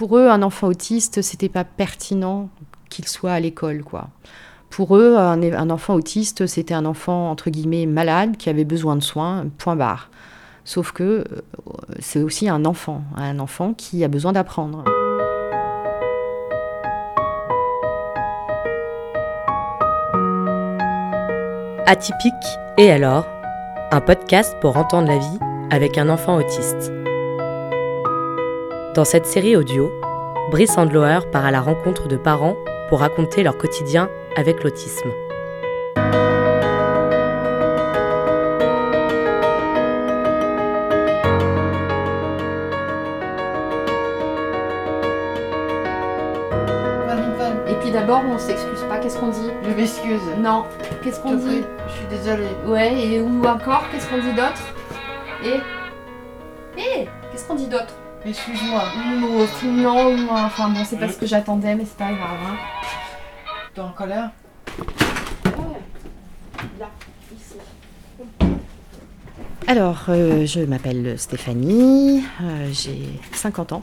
Pour eux, un enfant autiste, c'était pas pertinent qu'il soit à l'école, quoi. Pour eux, un enfant autiste, c'était un enfant, entre guillemets, malade, qui avait besoin de soins, point barre. Sauf que c'est aussi un enfant qui a besoin d'apprendre. Atypique et alors, un podcast pour entendre la vie avec un enfant autiste. Dans cette série audio, Brice Andlauer part à la rencontre de parents pour raconter leur quotidien avec l'autisme. Et puis d'abord, on s'excuse pas, qu'est-ce qu'on dit ? Je m'excuse. Non, qu'est-ce qu'on dit ? Je suis désolée. Ouais, et ou encore, qu'est-ce qu'on dit d'autre ? Et qu'est-ce qu'on dit d'autre ? Excuse-moi. Non, enfin bon, c'est pas ce que j'attendais, mais c'est pas grave. Hein. T'es en colère ? Ouais. Là, ici. Alors, je m'appelle Stéphanie, j'ai 50 ans.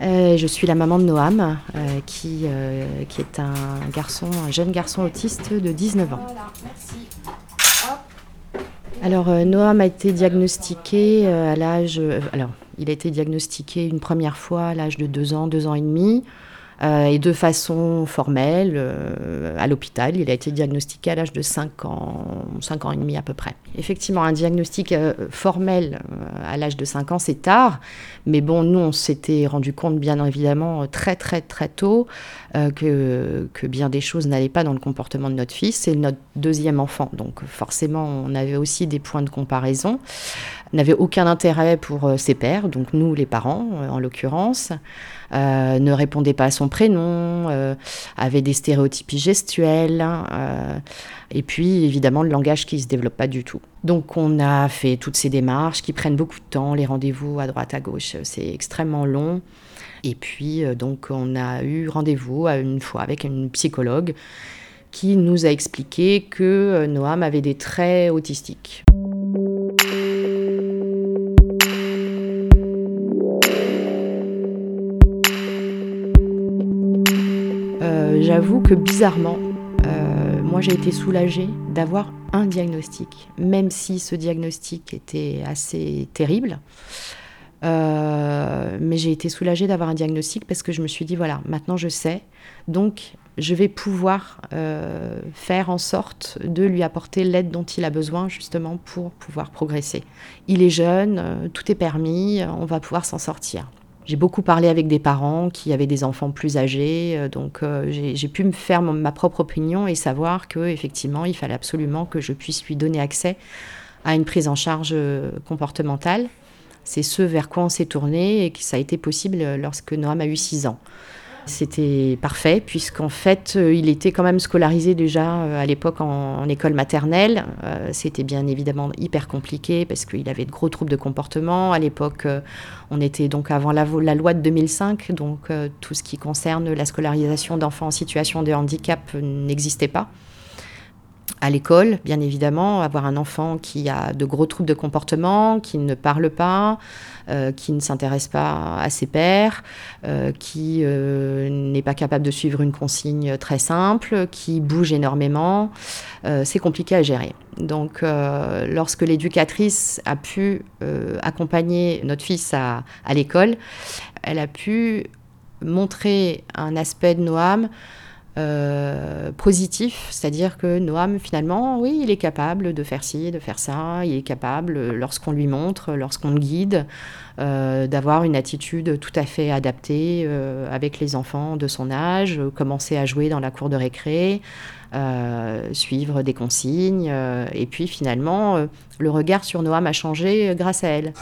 Je suis la maman de Noam, qui est un jeune garçon autiste de 19 ans. Voilà, merci. Hop. Alors, Noam a été diagnostiqué à l'âge... il a été diagnostiqué une première fois à l'âge de 2 ans et demi, et de façon formelle, à l'hôpital. Il a été diagnostiqué à l'âge de 5 ans et demi à peu près. Effectivement, un diagnostic formel à l'âge de 5 ans, c'est tard. Mais bon, nous, on s'était rendu compte, bien évidemment, très, très, très tôt, que bien des choses n'allaient pas dans le comportement de notre fils. C'est notre deuxième enfant. Donc, forcément, on avait aussi des points de comparaison. On n'avait aucun intérêt pour ses pairs, donc nous, les parents, en l'occurrence, ne répondaient pas à son prénom, avaient des stéréotypies gestuelles, et puis évidemment le langage qui ne se développe pas du tout. Donc on a fait toutes ces démarches qui prennent beaucoup de temps, les rendez-vous à droite, à gauche, c'est extrêmement long. Et puis donc on a eu rendez-vous une fois avec une psychologue qui nous a expliqué que Noam avait des traits autistiques. J'avoue que bizarrement, moi j'ai été soulagée d'avoir un diagnostic, même si ce diagnostic était assez terrible. Mais j'ai été soulagée d'avoir un diagnostic parce que je me suis dit, voilà, maintenant je sais, donc je vais pouvoir faire en sorte de lui apporter l'aide dont il a besoin justement pour pouvoir progresser. Il est jeune, tout est permis, on va pouvoir s'en sortir. J'ai beaucoup parlé avec des parents qui avaient des enfants plus âgés, donc j'ai pu me faire ma propre opinion et savoir qu'effectivement, il fallait absolument que je puisse lui donner accès à une prise en charge comportementale. C'est ce vers quoi on s'est tourné et que ça a été possible lorsque Noam a eu 6 ans. C'était parfait, puisqu'en fait, il était quand même scolarisé déjà à l'époque en école maternelle. C'était bien évidemment hyper compliqué parce qu'il avait de gros troubles de comportement. À l'époque, on était donc avant la loi de 2005, donc tout ce qui concerne la scolarisation d'enfants en situation de handicap n'existait pas. À l'école, bien évidemment, avoir un enfant qui a de gros troubles de comportement, qui ne parle pas, qui ne s'intéresse pas à ses pairs, qui n'est pas capable de suivre une consigne très simple, qui bouge énormément, c'est compliqué à gérer. Donc, lorsque l'éducatrice a pu accompagner notre fils à l'école, elle a pu montrer un aspect de Noam positif, c'est-à-dire que Noam, finalement, oui, il est capable de faire ci, de faire ça, il est capable, lorsqu'on lui montre, lorsqu'on le guide, d'avoir une attitude tout à fait adaptée avec les enfants de son âge, commencer à jouer dans la cour de récré, suivre des consignes, et puis finalement, le regard sur Noam a changé grâce à elle.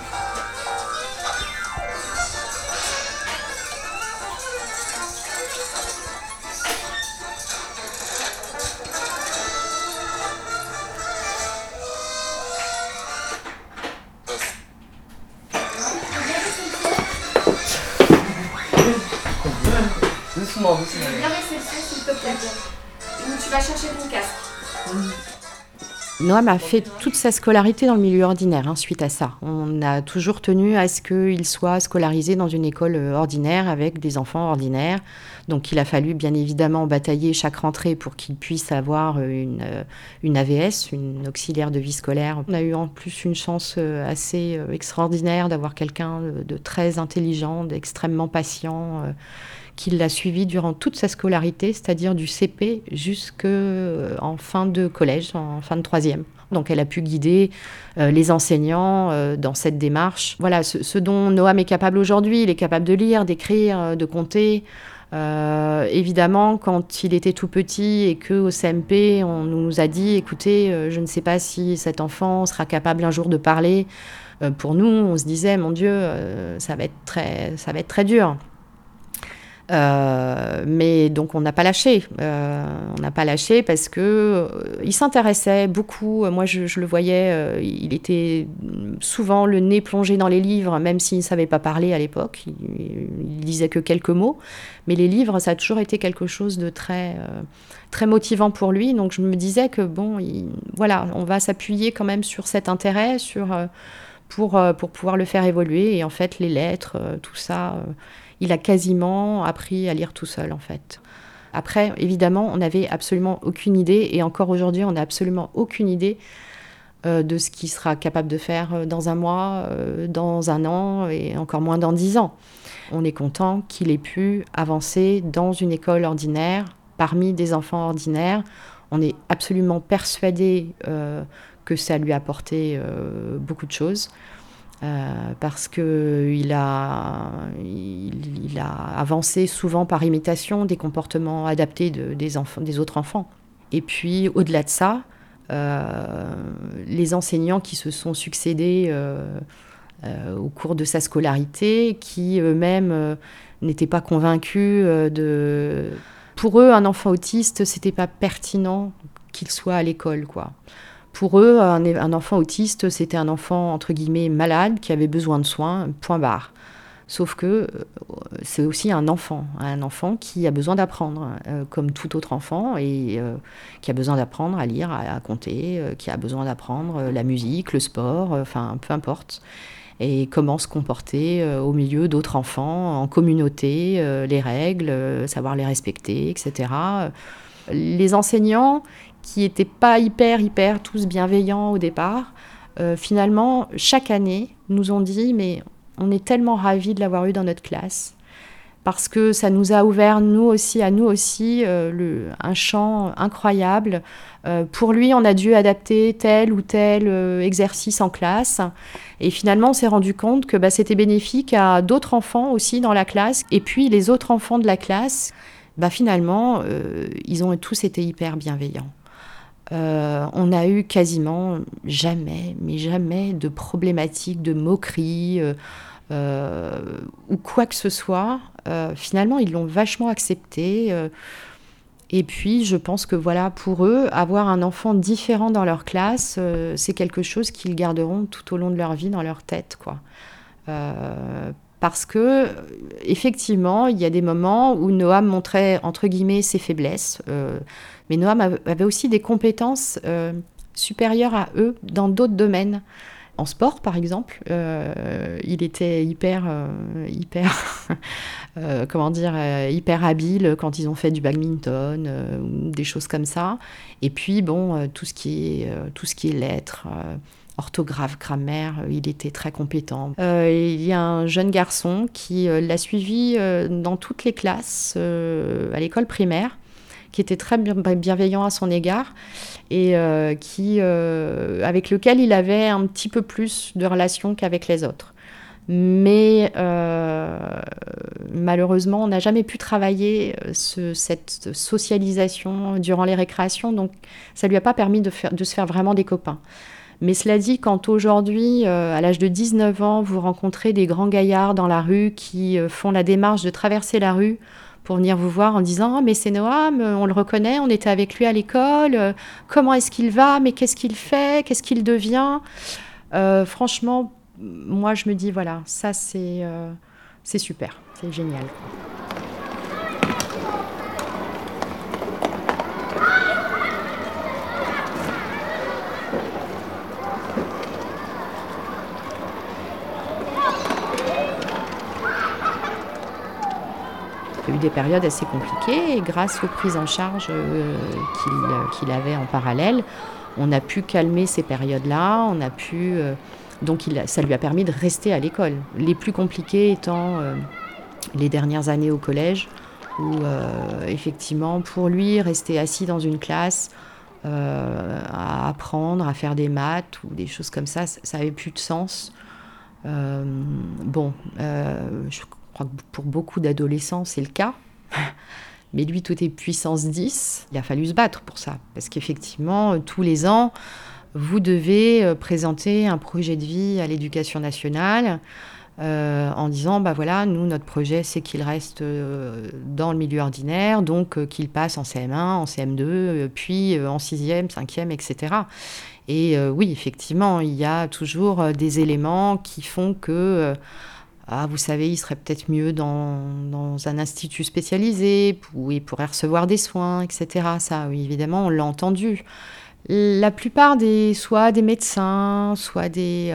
Bien, mais c'est le fait, s'il te plaît. Tu vas chercher ton casque. Noam a fait toute sa scolarité dans le milieu ordinaire suite à ça. On a toujours tenu à ce qu'il soit scolarisé dans une école ordinaire avec des enfants ordinaires. Donc il a fallu bien évidemment batailler chaque rentrée pour qu'il puisse avoir une AVS, une auxiliaire de vie scolaire. On a eu en plus une chance assez extraordinaire d'avoir quelqu'un de très intelligent, d'extrêmement patient, qui l'a suivi durant toute sa scolarité, c'est-à-dire du CP jusqu'en fin de collège, en fin de troisième. Donc elle a pu guider les enseignants dans cette démarche. Voilà, ce dont Noam est capable aujourd'hui, il est capable de lire, d'écrire, de compter. Évidemment, quand il était tout petit et qu'au CMP, on nous a dit « Écoutez, je ne sais pas si cet enfant sera capable un jour de parler », pour nous, on se disait « Mon Dieu, ça va être très dur ». Mais donc on n'a pas lâché, parce que il s'intéressait beaucoup. Moi je le voyais, il était souvent le nez plongé dans les livres, même s'il ne savait pas parler à l'époque. Il lisait que quelques mots, mais les livres, ça a toujours été quelque chose de très motivant pour lui. Donc je me disais que on va s'appuyer quand même sur cet intérêt, pour pouvoir le faire évoluer. Et en fait les lettres, tout ça. Il a quasiment appris à lire tout seul, en fait. Après, évidemment, on n'avait absolument aucune idée, et encore aujourd'hui, on n'a absolument aucune idée de ce qu'il sera capable de faire dans un mois, dans un an, et encore moins dans 10 ans. On est content qu'il ait pu avancer dans une école ordinaire, parmi des enfants ordinaires. On est absolument persuadés que ça lui a apporté beaucoup de choses. Parce qu'il a avancé souvent par imitation des comportements adaptés des autres enfants. Et puis, au-delà de ça, les enseignants qui se sont succédés au cours de sa scolarité, qui eux-mêmes n'étaient pas convaincus de... Pour eux, un enfant autiste, c'était pas pertinent qu'il soit à l'école, quoi. Pour eux, un enfant autiste, c'était un enfant, entre guillemets, malade, qui avait besoin de soins, point barre. Sauf que c'est aussi un enfant qui a besoin d'apprendre, comme tout autre enfant, et qui a besoin d'apprendre à lire, à compter, qui a besoin d'apprendre la musique, le sport, enfin, peu importe. Et comment se comporter au milieu d'autres enfants, en communauté, les règles, savoir les respecter, etc. Les enseignants... qui n'étaient pas hyper tous bienveillants au départ, finalement, chaque année, nous ont dit « mais on est tellement ravis de l'avoir eu dans notre classe ». Parce que ça nous a ouvert, nous aussi, un champ incroyable. Pour lui, on a dû adapter tel ou tel exercice en classe. Et finalement, on s'est rendu compte que c'était bénéfique à d'autres enfants aussi dans la classe. Et puis, les autres enfants de la classe, finalement, ils ont tous été hyper bienveillants. On n'a eu quasiment jamais de problématiques, de moqueries ou quoi que ce soit. Finalement, ils l'ont vachement accepté. Et puis, je pense que pour eux, avoir un enfant différent dans leur classe, c'est quelque chose qu'ils garderont tout au long de leur vie dans leur tête, quoi. Parce que, effectivement, il y a des moments où Noam montrait, entre guillemets, ses faiblesses. Mais Noam avait aussi des compétences supérieures à eux dans d'autres domaines. En sport, par exemple, il était hyper habile quand ils ont fait du badminton, des choses comme ça. Et puis, tout ce qui est lettres... orthographe, grammaire, il était très compétent. Il y a un jeune garçon qui l'a suivi dans toutes les classes à l'école primaire, qui était très bienveillant à son égard et avec lequel il avait un petit peu plus de relations qu'avec les autres. Mais malheureusement, on n'a jamais pu travailler cette socialisation durant les récréations, donc ça ne lui a pas permis de se faire vraiment des copains. Mais cela dit, quand aujourd'hui, à l'âge de 19 ans, vous rencontrez des grands gaillards dans la rue qui font la démarche de traverser la rue pour venir vous voir en disant « Ah, mais c'est Noam, on le reconnaît, on était avec lui à l'école, comment est-ce qu'il va, mais qu'est-ce qu'il fait, qu'est-ce qu'il devient ?» Franchement, moi je me dis, ça c'est super, c'est génial. eu des périodes assez compliquées et grâce aux prises en charge qu'il avait en parallèle, on a pu calmer ces périodes-là, on a pu... ça lui a permis de rester à l'école. Les plus compliqués étant les dernières années au collège, où effectivement, pour lui, rester assis dans une classe, à apprendre, à faire des maths ou des choses comme ça, ça n'avait plus de sens. Je crois que pour beaucoup d'adolescents, c'est le cas. Mais lui, tout est puissance 10. Il a fallu se battre pour ça. Parce qu'effectivement, tous les ans, vous devez présenter un projet de vie à l'Éducation nationale en disant, nous, notre projet, c'est qu'il reste dans le milieu ordinaire, donc qu'il passe en CM1, en CM2, puis en 6e, 5e, etc. Et oui, effectivement, il y a toujours des éléments qui font que... vous savez, il serait peut-être mieux dans un institut spécialisé, où il pourrait recevoir des soins, etc. Ça, oui, évidemment, on l'a entendu. La plupart soit des médecins, soit des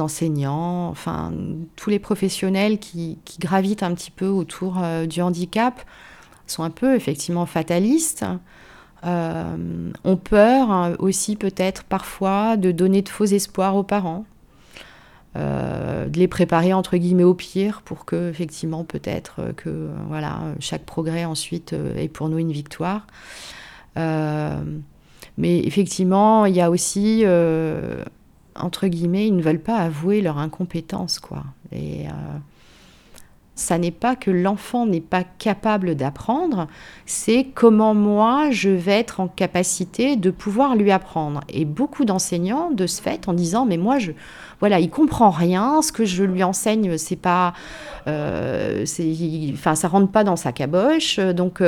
enseignants, enfin, tous les professionnels qui gravitent un petit peu autour du handicap sont un peu, effectivement, fatalistes. Ont peur aussi, peut-être, parfois, de donner de faux espoirs aux parents. De les préparer entre guillemets au pire pour que effectivement peut-être que voilà chaque progrès ensuite est pour nous une victoire mais effectivement il y a aussi entre guillemets ils ne veulent pas avouer leur incompétence quoi et ça n'est pas que l'enfant n'est pas capable d'apprendre, c'est comment moi je vais être en capacité de pouvoir lui apprendre. Et beaucoup d'enseignants, de ce fait, en disant mais moi il comprend rien, ce que je lui enseigne c'est pas, ça rentre pas dans sa caboche, donc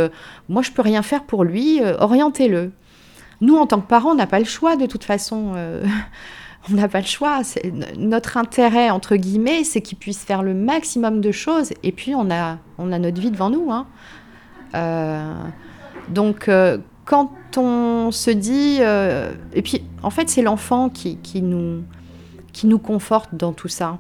moi je peux rien faire pour lui, orientez-le. Nous en tant que parents on n'a pas le choix de toute façon. On n'a pas le choix. Notre intérêt, entre guillemets, c'est qu'il puisse faire le maximum de choses. Et puis, on a notre vie devant nous. Hein. Quand on se dit... et puis, en fait, c'est l'enfant qui nous conforte dans tout ça.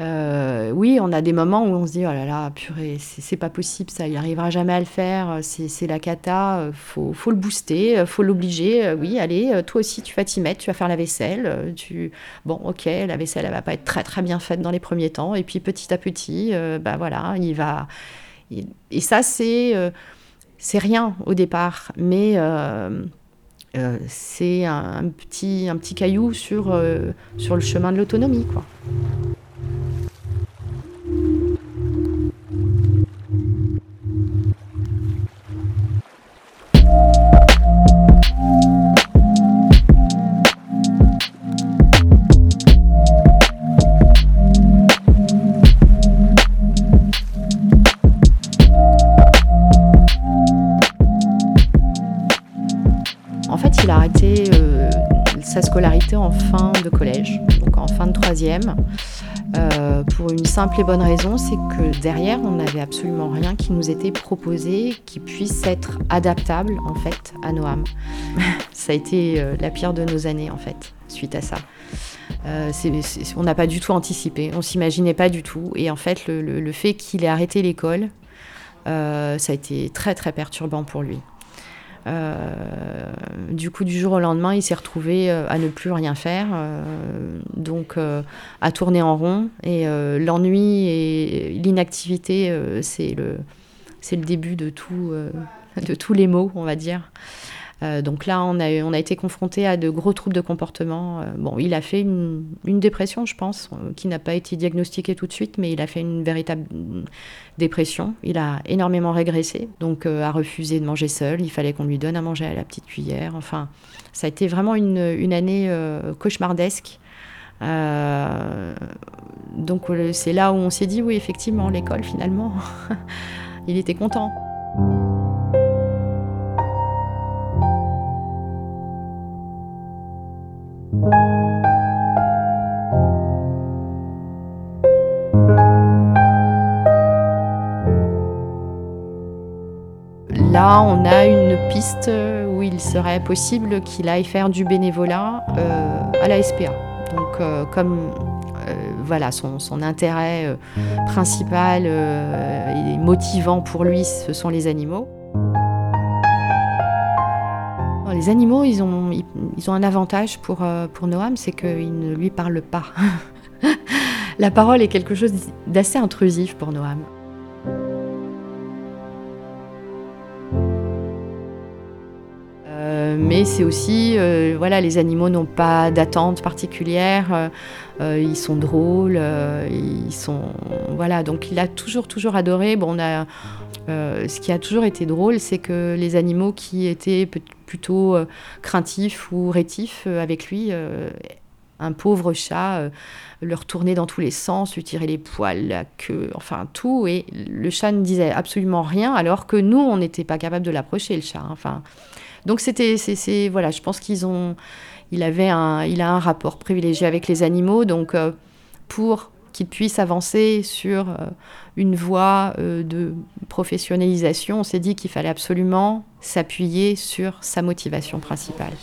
Oui, on a des moments où on se dit « Oh là là, purée, c'est pas possible, ça, il n'arrivera jamais à le faire, c'est la cata, faut le booster, faut l'obliger, oui, allez, toi aussi, tu vas t'y mettre, tu vas faire la vaisselle, bon, ok, la vaisselle, elle va pas être très très bien faite dans les premiers temps, et puis petit à petit, il va... Et ça, c'est rien au départ, mais... c'est un petit caillou sur le chemin de l'autonomie, quoi. Sa scolarité en fin de collège, donc en fin de troisième, pour une simple et bonne raison, c'est que derrière, on n'avait absolument rien qui nous était proposé, qui puisse être adaptable, en fait, à Noam. Ça a été la pire de nos années, en fait, suite à ça. On n'a pas du tout anticipé, on ne s'imaginait pas du tout. Et en fait, le fait qu'il ait arrêté l'école, ça a été très, très perturbant pour lui. Du coup, du jour au lendemain, il s'est retrouvé à ne plus rien faire, à tourner en rond. Et l'ennui et l'inactivité, c'est le début de tous les maux, on va dire. Donc là, on a été confronté à de gros troubles de comportement. Il a fait une dépression, je pense, qui n'a pas été diagnostiquée tout de suite, mais il a fait une véritable dépression. Il a énormément régressé, donc a refusé de manger seul. Il fallait qu'on lui donne à manger à la petite cuillère. Enfin, ça a été vraiment une année cauchemardesque. Donc c'est là où on s'est dit, oui, effectivement, l'école, finalement, il était content. Là, on a une piste où il serait possible qu'il aille faire du bénévolat à la SPA. Donc, comme voilà, son intérêt principal et motivant pour lui, ce sont les animaux. Les animaux, ils ont un avantage pour Noam, c'est qu'ils ne lui parlent pas. La parole est quelque chose d'assez intrusif pour Noam. Mais c'est aussi, voilà, les animaux n'ont pas d'attente particulière, ils sont drôles, ils sont... Voilà, donc il a toujours adoré. Bon, ce qui a toujours été drôle, c'est que les animaux qui étaient plutôt craintifs ou rétifs avec lui, un pauvre chat, leur tournait dans tous les sens, lui tirait les poils, la queue, enfin tout, et le chat ne disait absolument rien, alors que nous, on n'était pas capable de l'approcher, le chat, hein, enfin... Donc c'est voilà, je pense qu'il a un rapport privilégié avec les animaux, donc pour qu'il puisse avancer sur une voie de professionnalisation, on s'est dit qu'il fallait absolument s'appuyer sur sa motivation principale.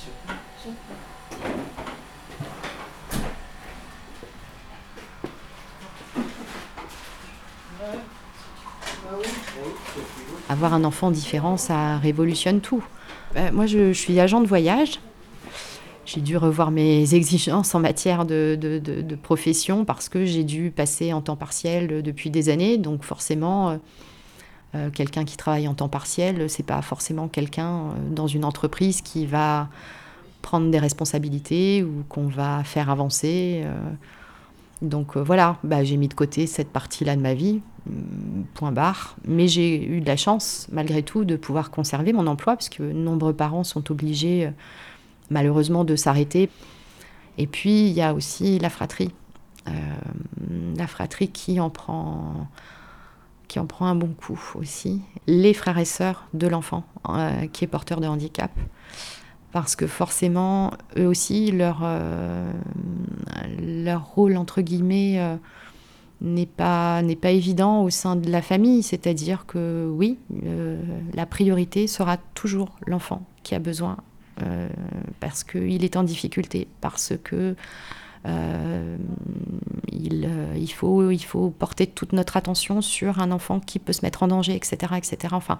Avoir un enfant différent, ça révolutionne tout. Moi, je suis agent de voyage. J'ai dû revoir mes exigences en matière de profession parce que j'ai dû passer en temps partiel depuis des années. Donc forcément, quelqu'un qui travaille en temps partiel, c'est pas forcément quelqu'un dans une entreprise qui va prendre des responsabilités ou qu'on va faire avancer. Donc voilà, j'ai mis de côté cette partie-là de ma vie, point barre. Mais j'ai eu de la chance, malgré tout, de pouvoir conserver mon emploi, parce que nombreux parents sont obligés, malheureusement, de s'arrêter. Et puis, il y a aussi la fratrie. La fratrie qui en prend un bon coup aussi. Les frères et sœurs de l'enfant qui est porteur de handicap. Parce que forcément, eux aussi, leur rôle, entre guillemets, n'est pas évident au sein de la famille. C'est-à-dire que, oui, la priorité sera toujours l'enfant qui a besoin, parce qu'il est en difficulté, parce que il faut porter toute notre attention sur un enfant qui peut se mettre en danger, etc., etc. Enfin...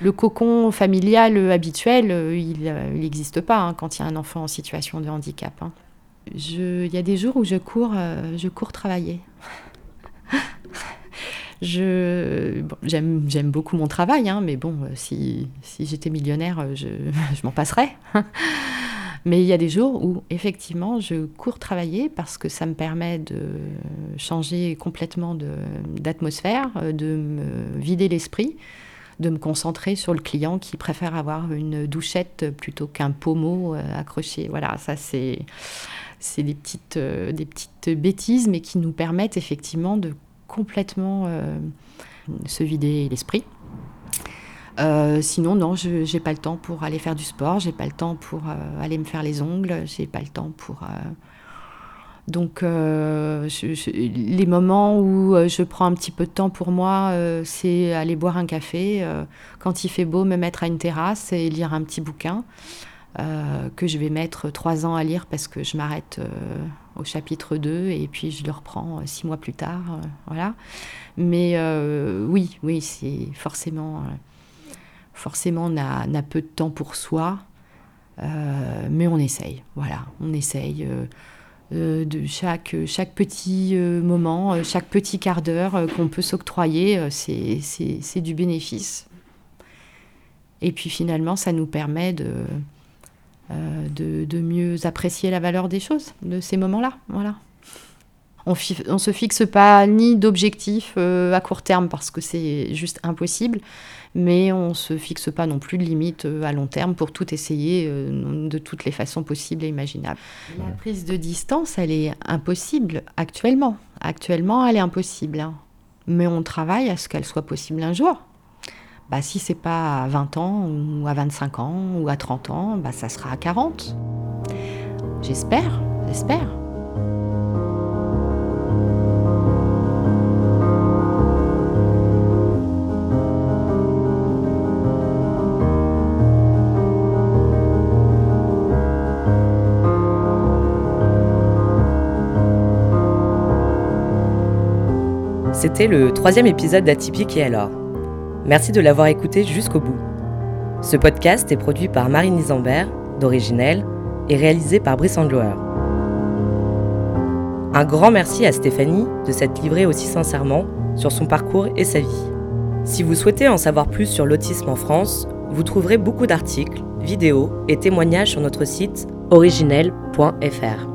Le cocon familial habituel, il n'existe pas hein, quand il y a un enfant en situation de handicap. Hein. Il y a des jours où je cours travailler. J'aime beaucoup mon travail, hein, mais bon, si j'étais millionnaire, je m'en passerais. Mais il y a des jours où, effectivement, je cours travailler parce que ça me permet de changer complètement d'atmosphère, de me vider l'esprit, de me concentrer sur le client qui préfère avoir une douchette plutôt qu'un pommeau accroché. Voilà, ça c'est des petites bêtises, mais qui nous permettent effectivement de complètement se vider l'esprit. Sinon, non, j'ai pas le temps pour aller faire du sport, j'ai pas le temps pour aller me faire les ongles, j'ai pas le temps pour... Donc, les moments où je prends un petit peu de temps pour moi, c'est aller boire un café, quand il fait beau, me mettre à une terrasse et lire un petit bouquin que je vais mettre 3 ans à lire parce que je m'arrête au chapitre 2 et puis je le reprends 6 mois plus tard. Voilà. Mais oui, c'est forcément on a peu de temps pour soi, mais on essaye. Voilà, on essaye. De chaque petit moment, chaque petit quart d'heure qu'on peut s'octroyer, c'est du bénéfice. Et puis finalement, ça nous permet de mieux apprécier la valeur des choses, de ces moments-là. Voilà. On se fixe pas ni d'objectifs à court terme parce que c'est juste impossible, mais on se fixe pas non plus de limites à long terme pour tout essayer de toutes les façons possibles et imaginables. La prise de distance, elle est impossible actuellement. Actuellement, elle est impossible, hein. Mais on travaille à ce qu'elle soit possible un jour. Si c'est pas à 20 ans, ou à 25 ans, ou à 30 ans, ça sera à 40. J'espère. C'était le 3e épisode d'Atypique et alors. Merci de l'avoir écouté jusqu'au bout. Ce podcast est produit par Marine Isambert, d'Originelle, et réalisé par Brice Andlauer. Un grand merci à Stéphanie de s'être livrée aussi sincèrement sur son parcours et sa vie. Si vous souhaitez en savoir plus sur l'autisme en France, vous trouverez beaucoup d'articles, vidéos et témoignages sur notre site originelle.fr.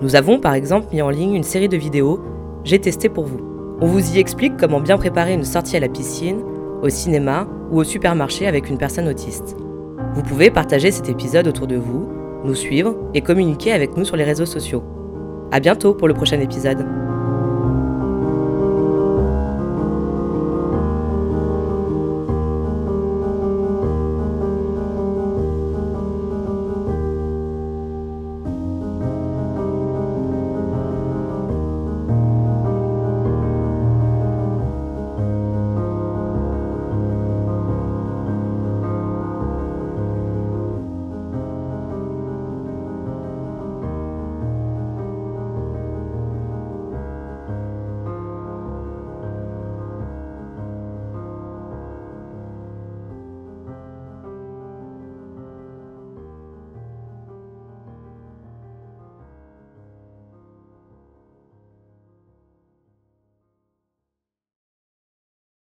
Nous avons par exemple mis en ligne une série de vidéos « J'ai testé pour vous ». On vous y explique comment bien préparer une sortie à la piscine, au cinéma ou au supermarché avec une personne autiste. Vous pouvez partager cet épisode autour de vous, nous suivre et communiquer avec nous sur les réseaux sociaux. À bientôt pour le prochain épisode.